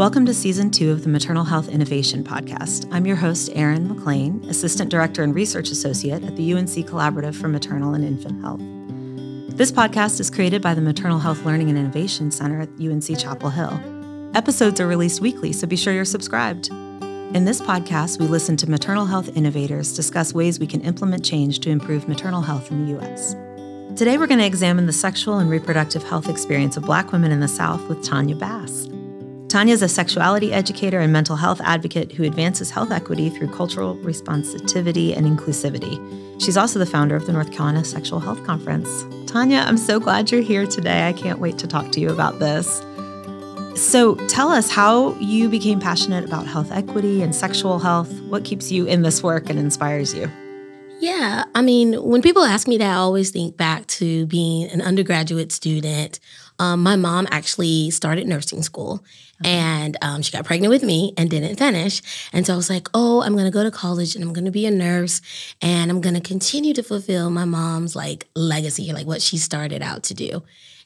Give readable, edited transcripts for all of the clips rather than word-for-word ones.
Welcome to Season 2 of the Maternal Health Innovation Podcast. I'm your host, Erin McLean, Assistant Director and Research Associate at the UNC Collaborative for Maternal and Infant Health. This podcast is created by the Maternal Health Learning and Innovation Center at UNC Chapel Hill. Episodes are released weekly, so be sure you're subscribed. In this podcast, we listen to maternal health innovators discuss ways we can implement change to improve maternal health in the U.S. Today, we're going to examine the sexual and reproductive health experience of Black women in the South with Tanya Bass. Tanya is a sexuality educator and mental health advocate who advances health equity through cultural responsitivity and inclusivity. She's also the founder of the North Carolina Sexual Health Conference. Tanya, I'm so glad you're here today. I can't wait to talk to you about this. So tell us how you became passionate about health equity and sexual health. What keeps you in this work and inspires you? Yeah, I mean, when people ask me that, I always think back to being an undergraduate student. My mom actually started nursing school, and she got pregnant with me and didn't finish. And so I was like, oh, I'm going to go to college and I'm going to be a nurse and I'm going to continue to fulfill my mom's legacy, what she started out to do.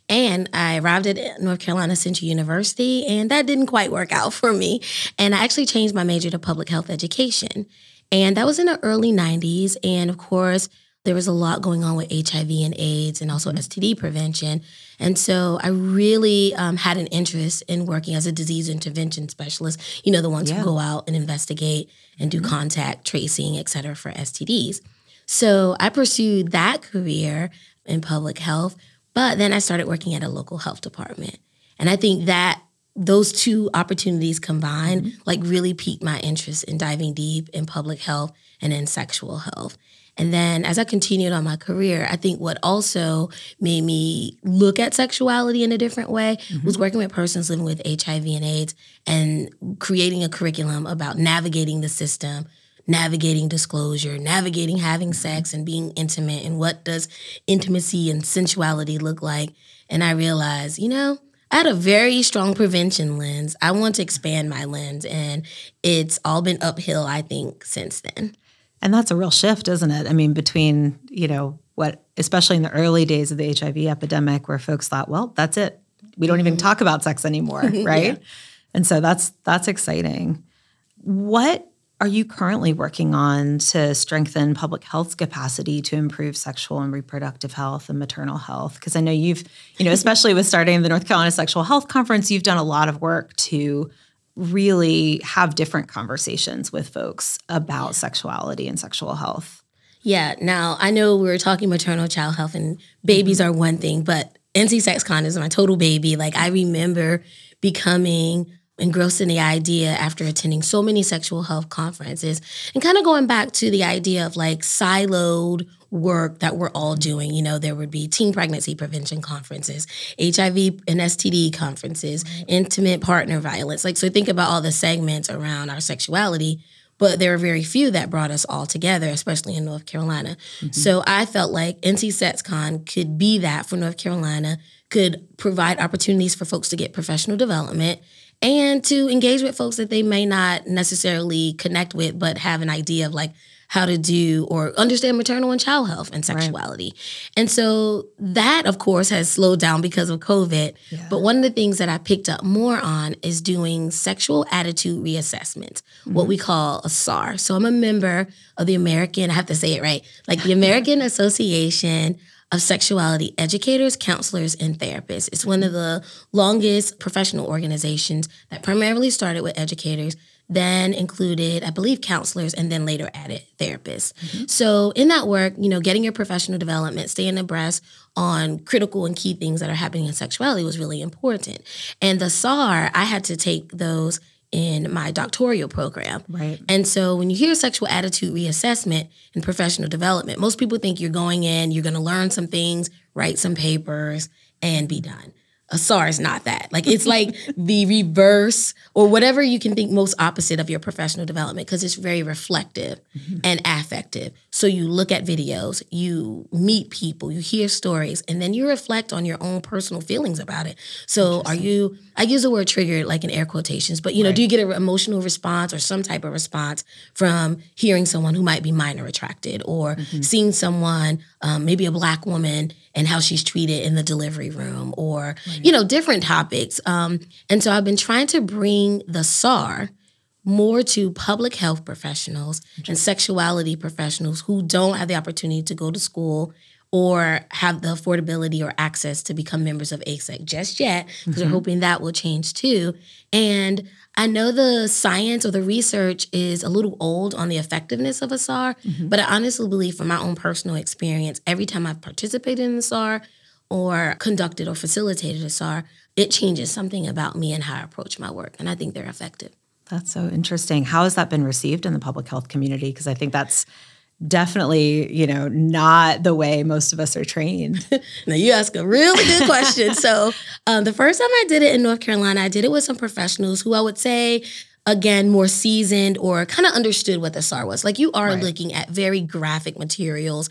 And I arrived at North Carolina Central University, and that didn't quite work out for me. And I actually changed my major to public health education. And that was in the early 90s. And of course, there was a lot going on with HIV and AIDS and also STD prevention. And so I really had an interest in working as a disease intervention specialist, you know, the ones who go out and investigate and do contact tracing, et cetera, for STDs. So I pursued that career in public health, but then I started working at a local health department. And I think that those two opportunities combined, really piqued my interest in diving deep in public health and in sexual health. And then as I continued on my career, I think what also made me look at sexuality in a different way was working with persons living with HIV and AIDS and creating a curriculum about navigating the system, navigating disclosure, navigating having sex and being intimate, and what does intimacy and sensuality look like. And I realized, I had a very strong prevention lens. I want to expand my lens, and it's all been uphill, I think, since then. And that's a real shift, isn't it? I mean, between, especially in the early days of the HIV epidemic, where folks thought, well, that's it. We don't even talk about sex anymore, right? Yeah. And so that's exciting. What are you currently working on to strengthen public health's capacity to improve sexual and reproductive health and maternal health? Because I know you've, especially with starting the North Carolina Sexual Health Conference, you've done a lot of work to really have different conversations with folks about sexuality and sexual health. Yeah. Now, I know we were talking maternal child health and babies are one thing, but NC SexCon is my total baby. I remember becoming engrossed in the idea after attending so many sexual health conferences and kind of going back to the idea of siloed work that we're all doing. There would be teen pregnancy prevention conferences, HIV and STD conferences, intimate partner violence. So think about all the segments around our sexuality, but there are very few that brought us all together, especially in North Carolina. So I felt like NC SexCon could be that for North Carolina, could provide opportunities for folks to get professional development and to engage with folks that they may not necessarily connect with, but have an idea of how to do or understand maternal and child health and sexuality. Right. And so that, of course, has slowed down because of COVID. Yeah. But one of the things that I picked up more on is doing sexual attitude reassessment, what we call a SAR. So I'm a member of the American, I have to say it right, the American Association of Sexuality Educators, Counselors, and Therapists. It's one of the longest professional organizations that primarily started with educators, then included, I believe, counselors, and then later added therapists. So in that work, getting your professional development, staying abreast on critical and key things that are happening in sexuality was really important. And the SAR, I had to take those in my doctoral program. Right. And so when you hear sexual attitude reassessment and professional development, most people think you're going in, you're going to learn some things, write some papers, and be done. A SAR is not that. It's the reverse or whatever you can think most opposite of your professional development, because it's very reflective and affective. So you look at videos, you meet people, you hear stories, and then you reflect on your own personal feelings about it. So I use the word triggered in air quotations, but do you get an emotional response or some type of response from hearing someone who might be minor attracted or seeing someone maybe a Black woman and how she's treated in the delivery room, or, you know, different topics. And so I've been trying to bring the SAR more to public health professionals and sexuality professionals who don't have the opportunity to go to school or have the affordability or access to become members of ASEC just yet, because we're hoping that will change too. And I know the science or the research is a little old on the effectiveness of a SAR, but I honestly believe from my own personal experience, every time I've participated in a SAR or conducted or facilitated a SAR, it changes something about me and how I approach my work. And I think they're effective. That's so interesting. How has that been received in the public health community? Because I think that's definitely, you know, not the way most of us are trained. Now, you ask a really good question. So the first time I did it in North Carolina, I did it with some professionals who I would say, again, more seasoned or kind of understood what the SAR was. Like, you are looking at very graphic materials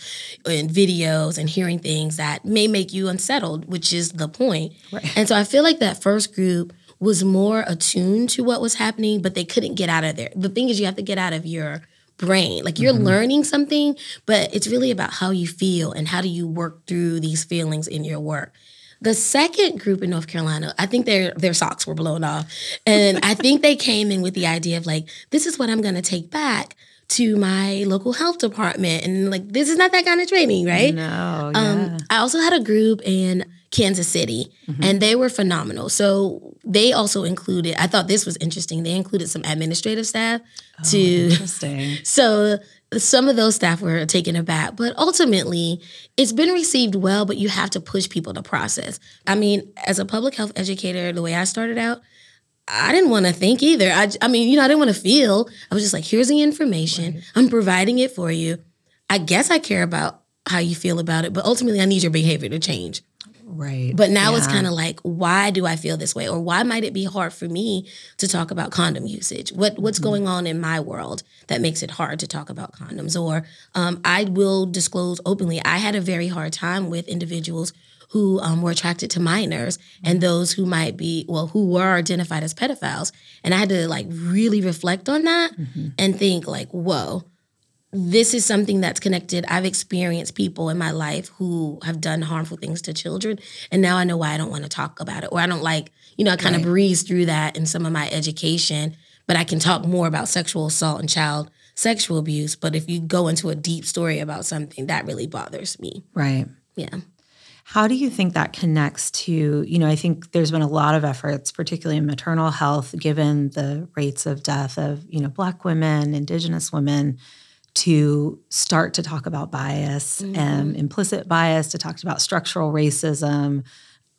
and videos and hearing things that may make you unsettled, which is the point. And so I feel like that first group was more attuned to what was happening, but they couldn't get out of there. The thing is, you have to get out of your brain. Like, you're learning something, but it's really about how you feel and how do you work through these feelings in your work. The second group in North Carolina, I think their socks were blown off. And I think they came in with the idea of, like, this is what I'm going to take back to my local health department. And, like, this is not that kind of training, right? No, yeah. I also had a group in Kansas City, and they were phenomenal. So they also included, I thought this was interesting, they included some administrative staff too. Interesting. So some of those staff were taken aback, but ultimately it's been received well, but you have to push people to process. I mean, as a public health educator, the way I started out, I didn't want to think either. I mean, you know, I didn't want to feel. I was just like, here's the information. I'm providing it for you. I guess I care about how you feel about it, but ultimately I need your behavior to change. But now it's kind of like, why do I feel this way? Or why might it be hard for me to talk about condom usage? What's going on in my world that makes it hard to talk about condoms? Or I will disclose openly, I had a very hard time with individuals who were attracted to minors and those who might be, well, who were identified as pedophiles. And I had to, like, really reflect on that and think, like, whoa, this is something that's connected. I've experienced people in my life who have done harmful things to children, and now I know why I don't want to talk about it. Or I don't like, you know, I kind of breeze through that in some of my education, but I can talk more about sexual assault and child sexual abuse. But if you go into a deep story about something, that really bothers me. Yeah. How do you think that connects to, you know, I think there's been a lot of efforts, particularly in maternal health, given the rates of death of, you know, Black women, Indigenous women, to start to talk about bias and implicit bias, to talk about structural racism.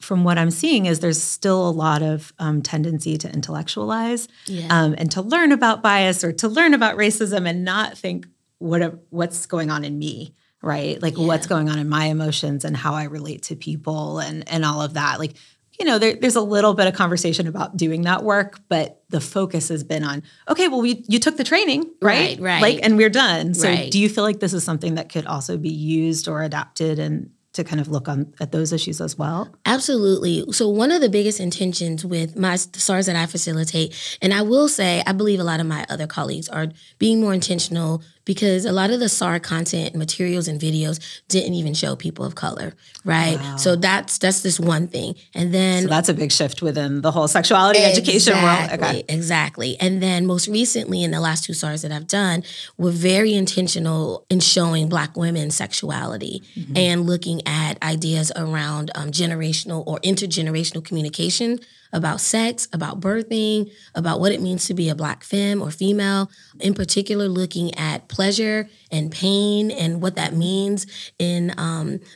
From what I'm seeing is there's still a lot of tendency to intellectualize and to learn about bias or to learn about racism and not think, what's going on in me, right? Like what's going on in my emotions and how I relate to people and all of that. Like, you know, there's a little bit of conversation about doing that work, but the focus has been on, okay, well, you took the training, right? Right. Like, and we're done. So do you feel like this is something that could also be used or adapted and to kind of look at those issues as well? Absolutely. So one of the biggest intentions with the SARs that I facilitate, and I will say, I believe a lot of my other colleagues are being more intentional because a lot of the SAR content, materials, and videos didn't even show people of color, right? Wow. So that's this one thing. And then— So that's a big shift within the whole sexuality education world. Okay. Exactly. And then most recently in the last two SARs that I've done, we're very intentional in showing Black women's sexuality and looking at ideas around generational or intergenerational communication about sex, about birthing, about what it means to be a Black femme or female, in particular looking at pleasure and pain and what that means in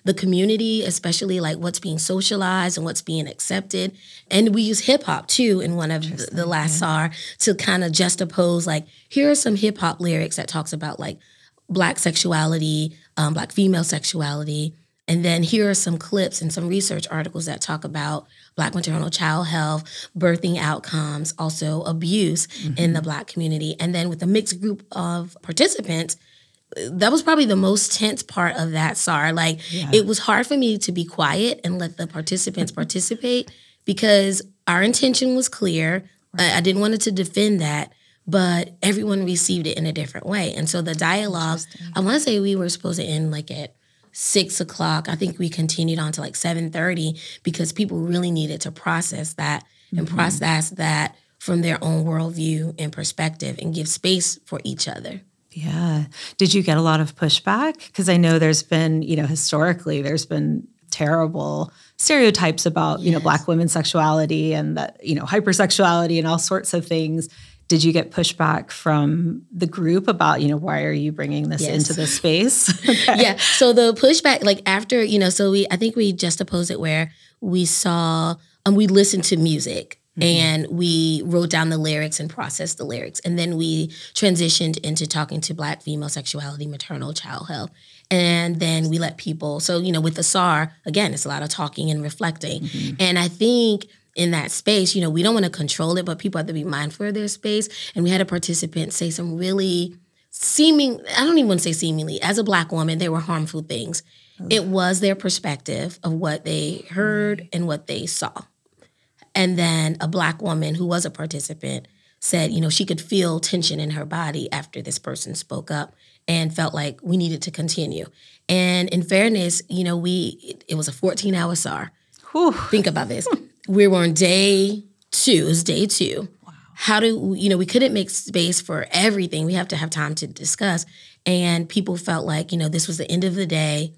the community, especially like what's being socialized and what's being accepted. And we use hip hop too in one of the last SAR to kind of juxtapose, like, here are some hip hop lyrics that talks about like Black sexuality, Black female sexuality. And then here are some clips and some research articles that talk about Black maternal child health, birthing outcomes, also abuse in the Black community. And then with a mixed group of participants, that was probably the most tense part of that SAR. Like, it was hard for me to be quiet and let the participants participate because our intention was clear. I didn't want it to defend that, but everyone received it in a different way. And so the dialogue, I want to say we were supposed to end like at 6 o'clock. I think we continued on to like 7:30 because people really needed to process that and process that from their own worldview and perspective and give space for each other. Yeah. Did you get a lot of pushback? Because I know there's been, you know, historically there's been terrible stereotypes about, you know, Black women's sexuality and that, you know, hypersexuality and all sorts of things. Did you get pushback from the group about, you know, why are you bringing this into this space? Okay. Yeah. So the pushback, like after, you know, so I think we just opposed it where we saw, we listened to music and we wrote down the lyrics and processed the lyrics. And then we transitioned into talking to Black female sexuality, maternal child health. And then we let people, so, you know, with the SAR, again, it's a lot of talking and reflecting. And I think in that space, you know, we don't want to control it, but people have to be mindful of their space. And we had a participant say some really I don't even want to say seemingly, as a Black woman, they were harmful things. It was their perspective of what they heard and what they saw. And then a Black woman who was a participant said, you know, she could feel tension in her body after this person spoke up and felt like we needed to continue. And in fairness, you know, it was a 14-hour SAR. Whew. Think about this. We were on day two. It was day two. Wow. How do, you know, we couldn't make space for everything. We have to have time to discuss. And people felt like, you know, this was the end of the day.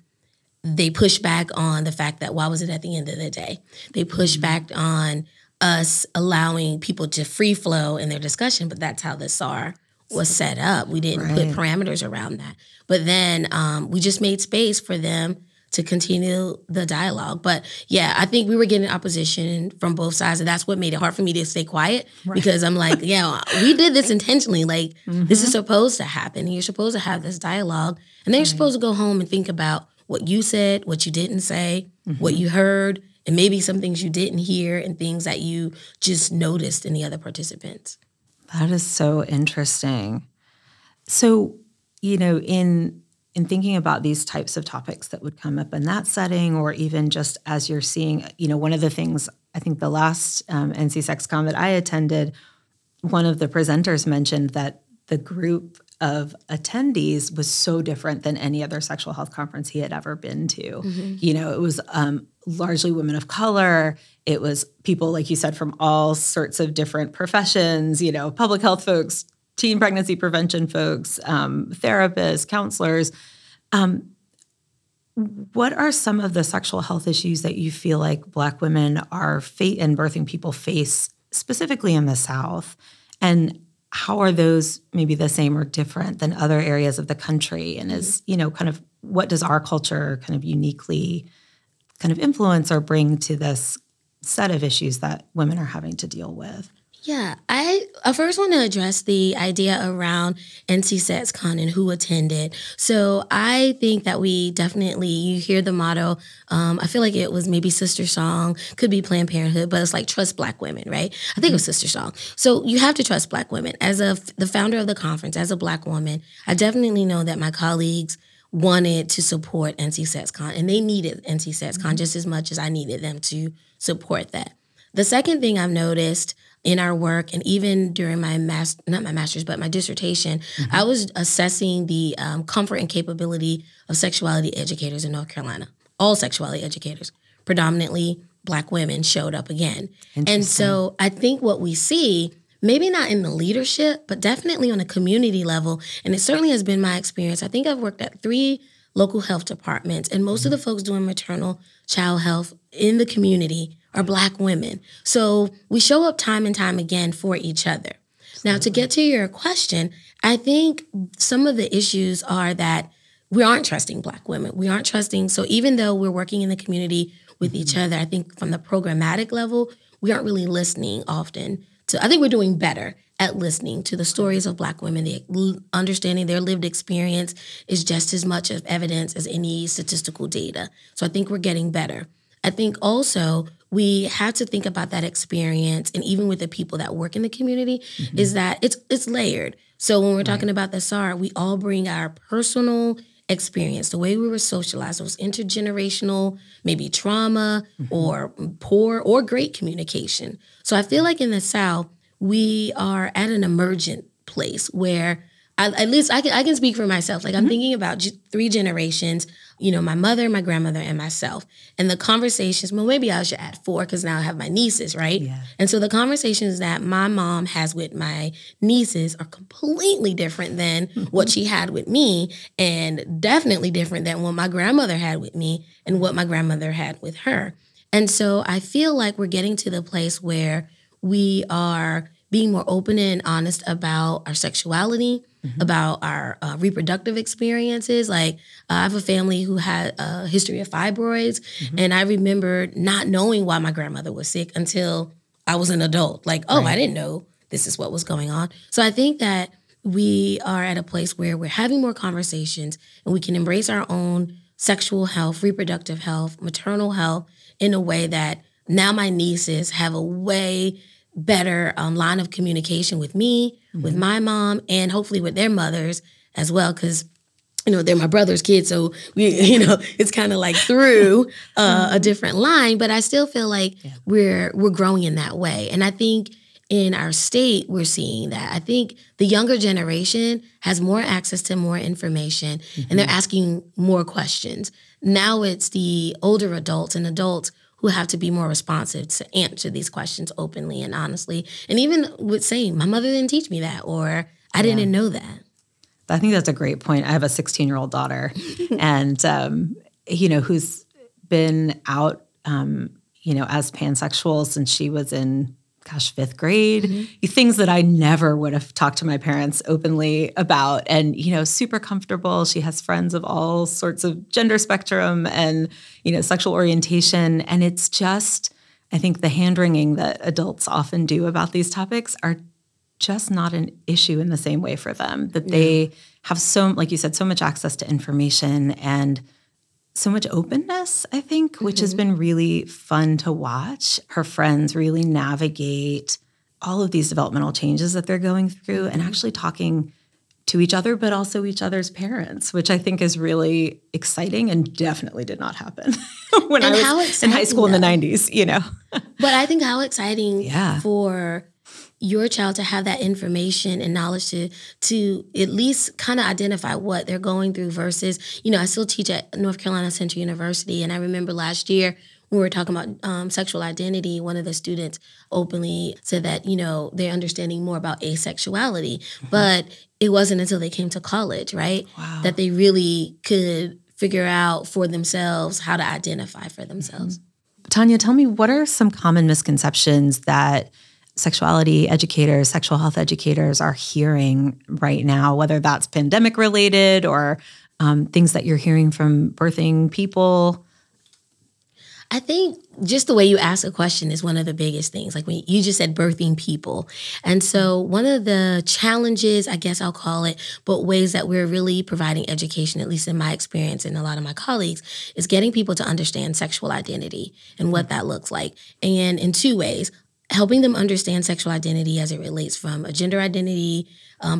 They pushed back on the fact that why was it at the end of the day? They pushed back on us allowing people to free flow in their discussion, but that's how the SAR was set up. We didn't put parameters around that. But then we just made space for them to continue the dialogue. But yeah, I think we were getting opposition from both sides, and that's what made it hard for me to stay quiet because I'm like, yeah, we did this intentionally. Like, this is supposed to happen. You're supposed to have this dialogue, and then you're supposed to go home and think about what you said, what you didn't say, what you heard, and maybe some things you didn't hear and things that you just noticed in the other participants. That is so interesting. So, you know, in thinking about these types of topics that would come up in that setting, or even just as you're seeing, you know, one of the things, I think the last NC SexCon that I attended, one of the presenters mentioned that the group of attendees was so different than any other sexual health conference he had ever been to. You know, it was largely women of color. It was people, like you said, from all sorts of different professions, you know, public health folks, teen pregnancy prevention folks, therapists, counselors. What are some of the sexual health issues that you feel like Black women and birthing people face specifically in the South? And how are those maybe the same or different than other areas of the country? And is, you know, kind of what does our culture kind of uniquely kind of influence or bring to this set of issues that women are having to deal with? Yeah, I first want to address the idea around NC SexCon and who attended. So I think that we definitely, you hear the motto, I feel like it was maybe Sister Song, could be Planned Parenthood, but it's like trust Black women, right? I think it was Sister Song. So you have to trust Black women. As the founder of the conference, as a Black woman, I definitely know that my colleagues wanted to support NC SexCon, and they needed NC SexCon just as much as I needed them to support that. The second thing I've noticed in our work, and even during my dissertation, I was assessing the comfort and capability of sexuality educators in North Carolina. All sexuality educators, predominantly Black women, showed up again. And so I think what we see, maybe not in the leadership, but definitely on a community level, and it certainly has been my experience. I think I've worked at 3 local health departments, and most of the folks doing maternal child health in the community are Black women. So we show up time and time again for each other. Now, to get to your question, I think some of the issues are that we aren't trusting Black women. We aren't trusting. So even though we're working in the community with each other, I think from the programmatic level, we aren't really listening often. So I think we're doing better at listening to the stories of Black women. The understanding their lived experience is just as much of evidence as any statistical data. So I think we're getting better. I think also we have to think about that experience, and even with the people that work in the community, is that it's layered. So when we're talking about the SAR, we all bring our personal experience, the way we were socialized. It was intergenerational, maybe trauma or poor or great communication. So I feel like in the South, we are at an emergent place where at least I can speak for myself. Like, I'm thinking about three generations, you know, my mother, my grandmother, and myself. And the conversations, well, maybe I should add four because now I have my nieces, right? Yeah. And so the conversations that my mom has with my nieces are completely different than what she had with me, and definitely different than what my grandmother had with me and what my grandmother had with her. And so I feel like we're getting to the place where we are being more open and honest about our sexuality, about our reproductive experiences. Like, I have a family who had a history of fibroids, and I remember not knowing why my grandmother was sick until I was an adult. Like, oh, I didn't know this is what was going on. So I think that we are at a place where we're having more conversations and we can embrace our own sexual health, reproductive health, maternal health in a way that now my nieces have a way better line of communication with me, with my mom, and hopefully with their mothers as well, because, you know, they're my brother's kids, so we, you know, it's kind of like through a different line. But I still feel like we're growing in that way, and I think in our state we're seeing that. I think the younger generation has more access to more information, and they're asking more questions. Now it's the older adults and adults who have to be more responsive to answer these questions openly and honestly. And even with saying, my mother didn't teach me that, or I didn't know that. I think that's a great point. I have a 16-year-old daughter and, you know, who's been out, you know, as pansexual since she was in, gosh, 5th grade, things that I never would have talked to my parents openly about, and, you know, super comfortable. She has friends of all sorts of gender spectrum and, you know, sexual orientation. And it's just, I think the hand-wringing that adults often do about these topics are just not an issue in the same way for them, that they have so, like you said, so much access to information and so much openness, I think, which has been really fun to watch her friends really navigate all of these developmental changes that they're going through and actually talking to each other, but also each other's parents, which I think is really exciting and definitely did not happen when I was in high school in the 90s, you know. But I think how exciting for your child to have that information and knowledge to at least kind of identify what they're going through versus, you know, I still teach at North Carolina Central University. And I remember last year when we were talking about sexual identity, one of the students openly said that, you know, they're understanding more about asexuality, but it wasn't until they came to college, right? That they really could figure out for themselves how to identify for themselves. Tanya, tell me, what are some common misconceptions that sexuality educators, sexual health educators are hearing right now, whether that's pandemic related or things that you're hearing from birthing people? I think just the way you ask a question is one of the biggest things. Like, when you just said birthing people. And so one of the challenges, I guess I'll call it, but ways that we're really providing education, at least in my experience and a lot of my colleagues, is getting people to understand sexual identity and what that looks like. And in two ways. Helping them understand sexual identity as it relates from a gender identity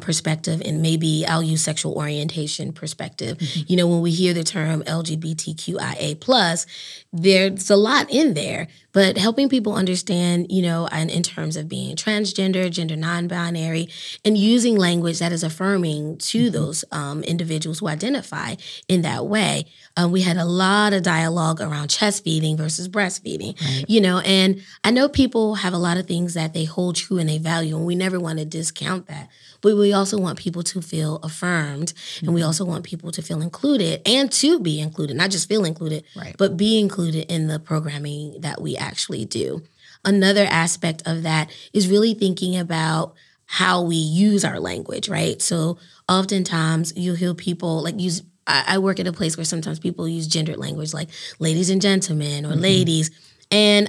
perspective, and maybe I'll use sexual orientation perspective. You know, when we hear the term LGBTQIA+, there's a lot in there, but helping people understand, you know, and in terms of being transgender, gender non-binary, and using language that is affirming to those individuals who identify in that way. We had a lot of dialogue around chest feeding versus breastfeeding, you know, and I know people have a lot of things that they hold true and they value, and we never want to discount that. But we also want people to feel affirmed, and we also want people to feel included and to be included, not just feel included, but be included in the programming that we actually do. Another aspect of that is really thinking about how we use our language, right? So oftentimes you'll hear people like use, I work at a place where sometimes people use gendered language like ladies and gentlemen or ladies. And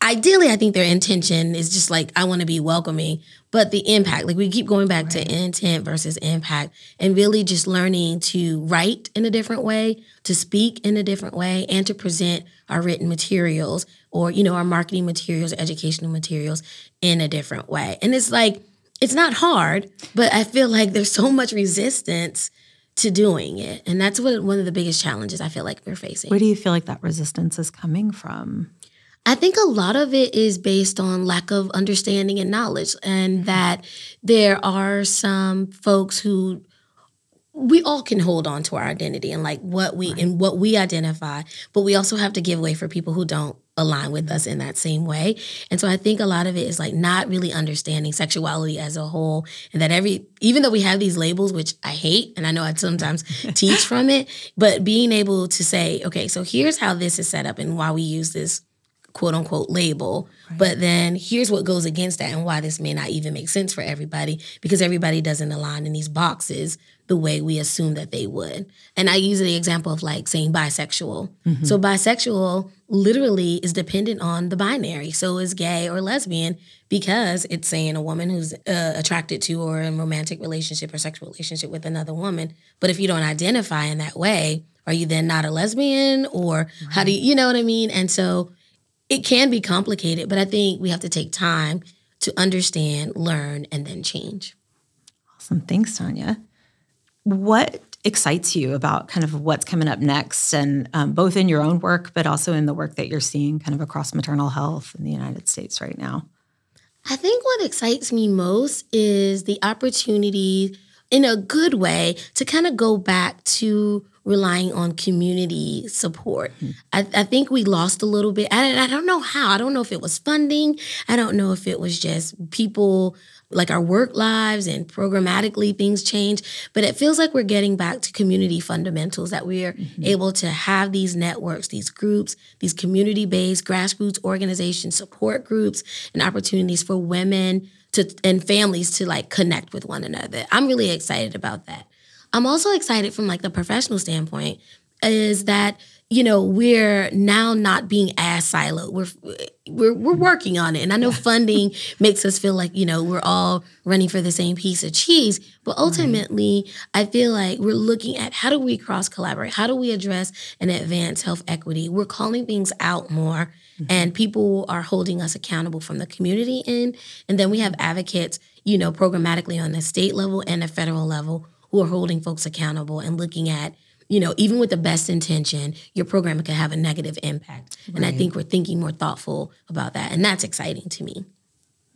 ideally, I think their intention is just like, I want to be welcoming, but the impact, like we keep going back to intent versus impact, and really just learning to write in a different way, to speak in a different way, and to present our written materials or, you know, our marketing materials, educational materials in a different way. And it's like, it's not hard, but I feel like there's so much resistance to doing it. And that's one of the biggest challenges I feel like we're facing. Where do you feel like that resistance is coming from? I think a lot of it is based on lack of understanding and knowledge, and that there are some folks who we all can hold on to our identity and like what we and what we identify, but we also have to give way for people who don't align with us in that same way. And so I think a lot of it is like not really understanding sexuality as a whole, and that even though we have these labels, which I hate, and I know I sometimes teach from it, but being able to say, okay, so here's how this is set up and why we use this quote unquote label, but then here's what goes against that and why this may not even make sense for everybody, because everybody doesn't align in these boxes the way we assume that they would. And I use the example of like saying bisexual. Mm-hmm. So bisexual literally is dependent on the binary. So is gay or lesbian, because it's saying a woman who's attracted to or in romantic relationship or sexual relationship with another woman. But if you don't identify in that way, are you then not a lesbian, or how do you know what I mean? And so it can be complicated, but I think we have to take time to understand, learn, and then change. Awesome. Thanks, Tanya. What excites you about kind of what's coming up next, and both in your own work, but also in the work that you're seeing kind of across maternal health in the United States right now? I think what excites me most is the opportunity, in a good way, to kind of go back to relying on community support. Mm-hmm. I think we lost a little bit. I don't know how. I don't know if it was funding. I don't know if it was just people, like our work lives and programmatically things change. But it feels like we're getting back to community fundamentals, that we are able to have these networks, these groups, these community-based grassroots organizations, support groups, and opportunities for women and families to like connect with one another. I'm really excited about that. I'm also excited from like the professional standpoint is that, you know, we're now not being as siloed. We're working on it. And I know funding makes us feel like, you know, we're all running for the same piece of cheese. But ultimately, I feel like we're looking at how do we cross-collaborate? How do we address and advance health equity? We're calling things out more, and people are holding us accountable from the community end. And then we have advocates, you know, programmatically on the state level and the federal level, who are holding folks accountable and looking at, you know, even with the best intention, your program could have a negative impact. Right. And I think we're thinking more thoughtful about that. And that's exciting to me.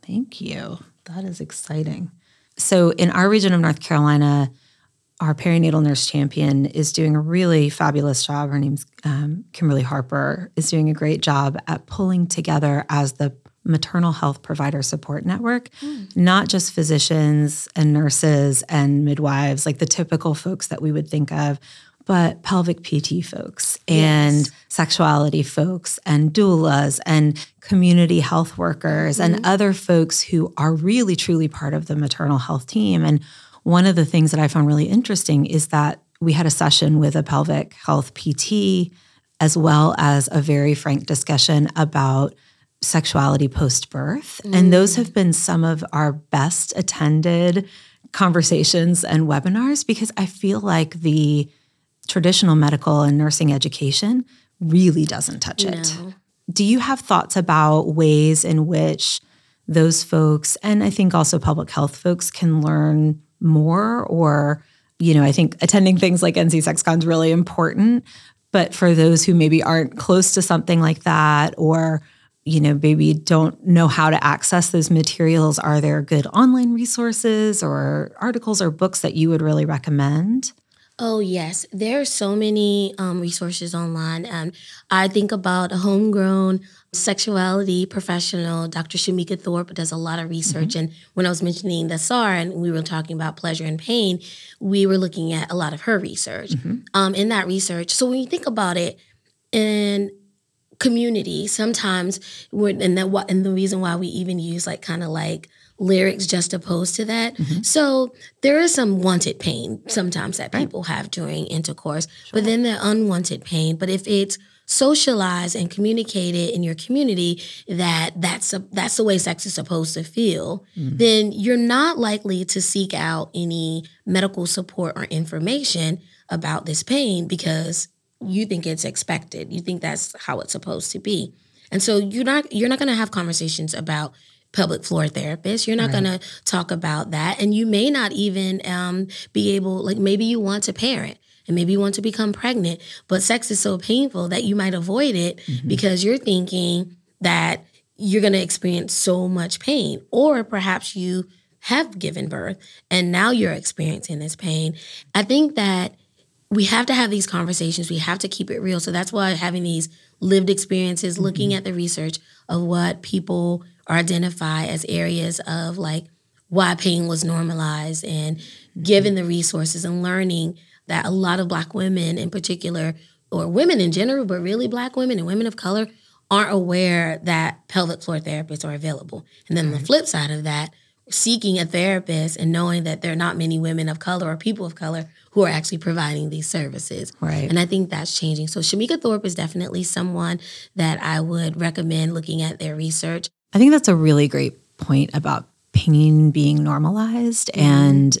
Thank you. That is exciting. So in our region of North Carolina, our perinatal nurse champion is doing a really fabulous job. Her name's Kimberly Harper, is doing a great job at pulling together as the maternal health provider support network, not just physicians and nurses and midwives, like the typical folks that we would think of, but pelvic PT folks and sexuality folks and doulas and community health workers and other folks who are really truly part of the maternal health team. And one of the things that I found really interesting is that we had a session with a pelvic health PT, as well as a very frank discussion about sexuality post-birth. And those have been some of our best attended conversations and webinars, because I feel like the traditional medical and nursing education really doesn't touch it. Do you have thoughts about ways in which those folks, and I think also public health folks, can learn more? Or, you know, I think attending things like NC SexCon is really important, but for those who maybe aren't close to something like that, or you know, maybe don't know how to access those materials, are there good online resources or articles or books that you would really recommend? Oh, yes. There are so many resources online. I think about a homegrown sexuality professional, Dr. Shemeka Thorpe, does a lot of research. And when I was mentioning the SAR and we were talking about pleasure and pain, we were looking at a lot of her research in that research. So when you think about it, and community, sometimes and the reason why we even use like kind of like lyrics just opposed to that. So there is some wanted pain sometimes that people have during intercourse, but then the unwanted pain. But if it's socialized and communicated in your community that that's the way sex is supposed to feel, then you're not likely to seek out any medical support or information about this pain, because you think it's expected. You think that's how it's supposed to be. And so you're not going to have conversations about pelvic floor therapists. You're not going to talk about that. And you may not even be able, like maybe you want to parent and maybe you want to become pregnant, but sex is so painful that you might avoid it because you're thinking that you're going to experience so much pain, or perhaps you have given birth and now you're experiencing this pain. I think that we have to have these conversations. We have to keep it real. So that's why having these lived experiences, mm-hmm. looking at the research of what people identify as areas of like why pain was normalized, and mm-hmm. given the resources and learning that a lot of Black women in particular, or women in general, but really Black women and women of color, aren't aware that pelvic floor therapists are available. And then the flip side of that, seeking a therapist and knowing that there are not many women of color or people of color who are actually providing these services. Right. And I think that's changing. So Shemeka Thorpe is definitely someone that I would recommend looking at their research. I think that's a really great point about pain being normalized, and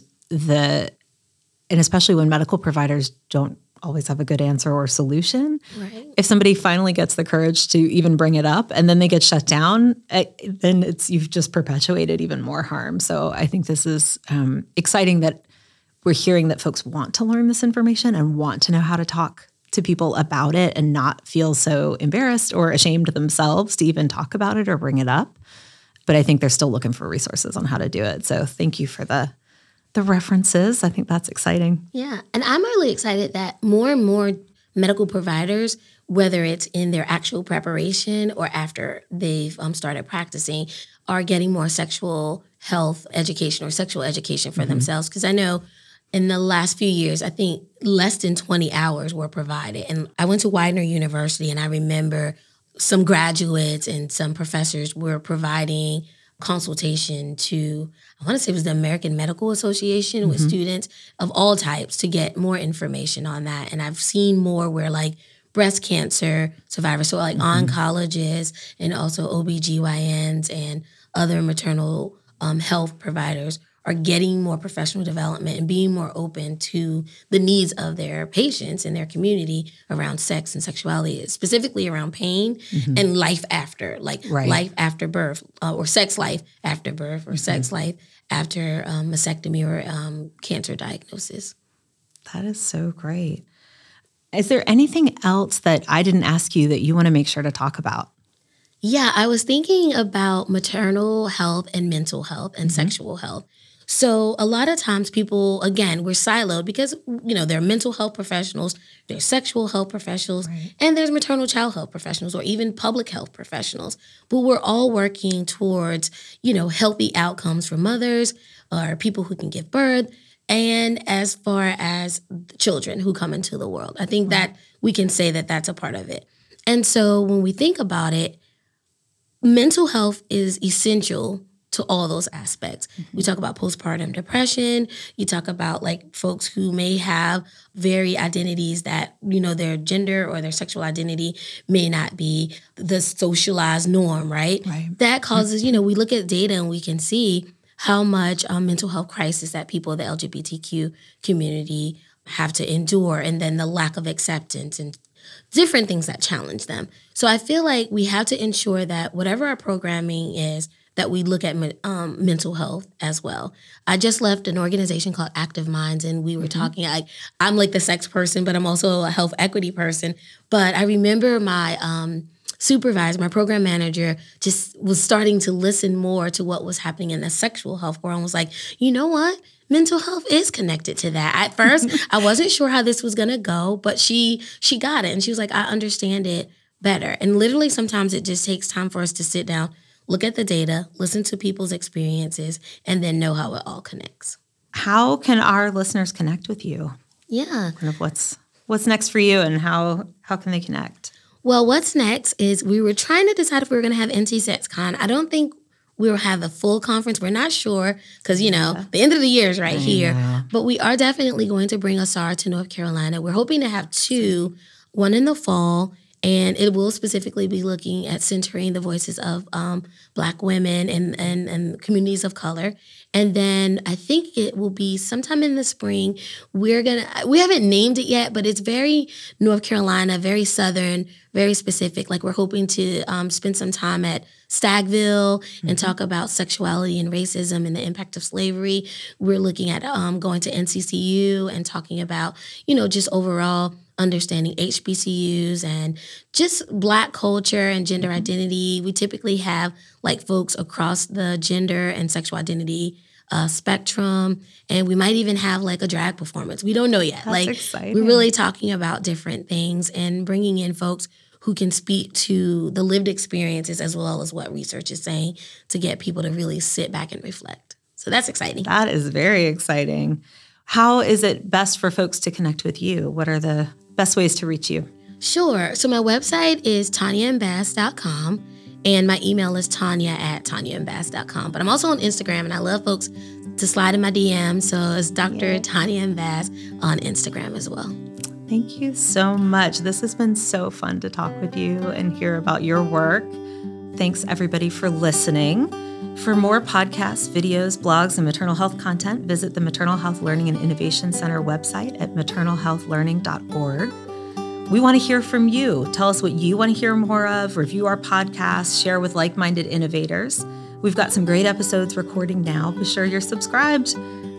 especially when medical providers don't always have a good answer or solution. Right. If somebody finally gets the courage to even bring it up and then they get shut down, then you've just perpetuated even more harm. So I think this is exciting that we're hearing that folks want to learn this information and want to know how to talk to people about it and not feel so embarrassed or ashamed themselves to even talk about it or bring it up. But I think they're still looking for resources on how to do it. So thank you for the references. I think that's exciting. Yeah. And I'm really excited that more and more medical providers, whether it's in their actual preparation or after they've started practicing, are getting more sexual health education or sexual education for mm-hmm. themselves. Because I know in the last few years, I think less than 20 hours were provided. And I went to Widener University, and I remember some graduates and some professors were providing consultation to, I want to say it was the American Medical Association, mm-hmm. with students of all types to get more information on that. And I've seen more where like breast cancer survivors, so like mm-hmm. oncologists and also OBGYNs and other maternal health providers are getting more professional development and being more open to the needs of their patients and their community around sex and sexuality, specifically around pain mm-hmm. and life after, like right. life after birth or sex life after birth or mm-hmm. sex life after mastectomy or cancer diagnosis. That is so great. Is there anything else that I didn't ask you that you want to make sure to talk about? Yeah, I was thinking about maternal health and mental health and mm-hmm. sexual health. So a lot of times people, again, we're siloed because, you know, there are mental health professionals, there's sexual health professionals, right. and there's maternal child health professionals or even public health professionals. But we're all working towards, you know, healthy outcomes for mothers or people who can give birth, and as far as children who come into the world. I think right. that we can say that that's a part of it. And so when we think about it, mental health is essential to all those aspects. Mm-hmm. We talk about postpartum depression. You talk about like folks who may have very identities that, you know, their gender or their sexual identity may not be the socialized norm, right? Right. That causes, you know, we look at data and we can see how much mental health crisis that people in the LGBTQ community have to endure, and then the lack of acceptance and different things that challenge them. So I feel like we have to ensure that whatever our programming is, that we look at mental health as well. I just left an organization called Active Minds, and we were mm-hmm. talking, I'm like the sex person, but I'm also a health equity person. But I remember my supervisor, my program manager, just was starting to listen more to what was happening in the sexual health world and was like, you know what? Mental health is connected to that. At first, I wasn't sure how this was going to go, but she got it. And she was like, I understand it better. And literally sometimes it just takes time for us to sit down, look at the data, listen to people's experiences, and then know how it all connects. How can our listeners connect with you? Yeah. Kind of what's next for you, and how can they connect? Well, what's next is we were trying to decide if we were going to have NC SexCon. I don't think we'll have a full conference. We're not sure because, you know, the end of the year is right here. But we are definitely going to bring Asar to North Carolina. We're hoping to have two, one in the fall, and it will specifically be looking at centering the voices of Black women and communities of color. And then I think it will be sometime in the spring. We haven't named it yet, but it's very North Carolina, very Southern, very specific. Like, we're hoping to spend some time at Stagville and talk about sexuality and racism and the impact of slavery. We're looking at going to NCCU and talking about, you know, just overall understanding HBCUs and just Black culture and gender identity. We typically have like folks across the gender and sexual identity spectrum, and we might even have like a drag performance. We don't know yet. That's like exciting. We're really talking about different things and bringing in folks who can speak to the lived experiences as well as what research is saying to get people to really sit back and reflect. So that's exciting. That is very exciting. How is it best for folks to connect with you? What are the best ways to reach you? Sure. So my website is tanyaandbass.com. And my email is tanya@tanyaandbass.com. But I'm also on Instagram, and I love folks to slide in my DM. So it's Dr. Tanya and Bass on Instagram as well. Thank you so much. This has been so fun to talk with you and hear about your work. Thanks, everybody, for listening. For more podcasts, videos, blogs, and maternal health content, visit the Maternal Health Learning and Innovation Center website at maternalhealthlearning.org. We want to hear from you. Tell us what you want to hear more of, review our podcast, share with like-minded innovators. We've got some great episodes recording now. Be sure you're subscribed.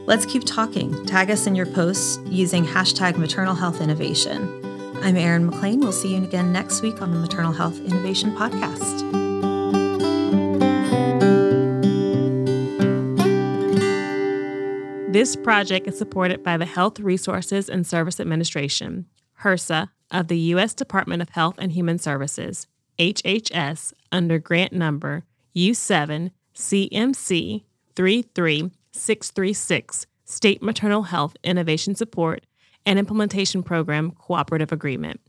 Let's keep talking. Tag us in your posts using hashtag Maternal Health Innovation. I'm Erin McLean. We'll see you again next week on the Maternal Health Innovation Podcast. This project is supported by the Health Resources and Service Administration, HRSA, of the U.S. Department of Health and Human Services, HHS, under grant number U7-CMC-33636, State Maternal Health Innovation Support and Implementation Program Cooperative Agreement.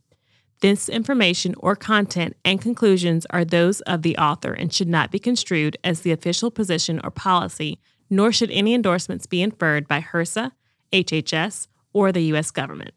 This information or content and conclusions are those of the author and should not be construed as the official position or policy, nor should any endorsements be inferred by HRSA, HHS, or the U.S. government.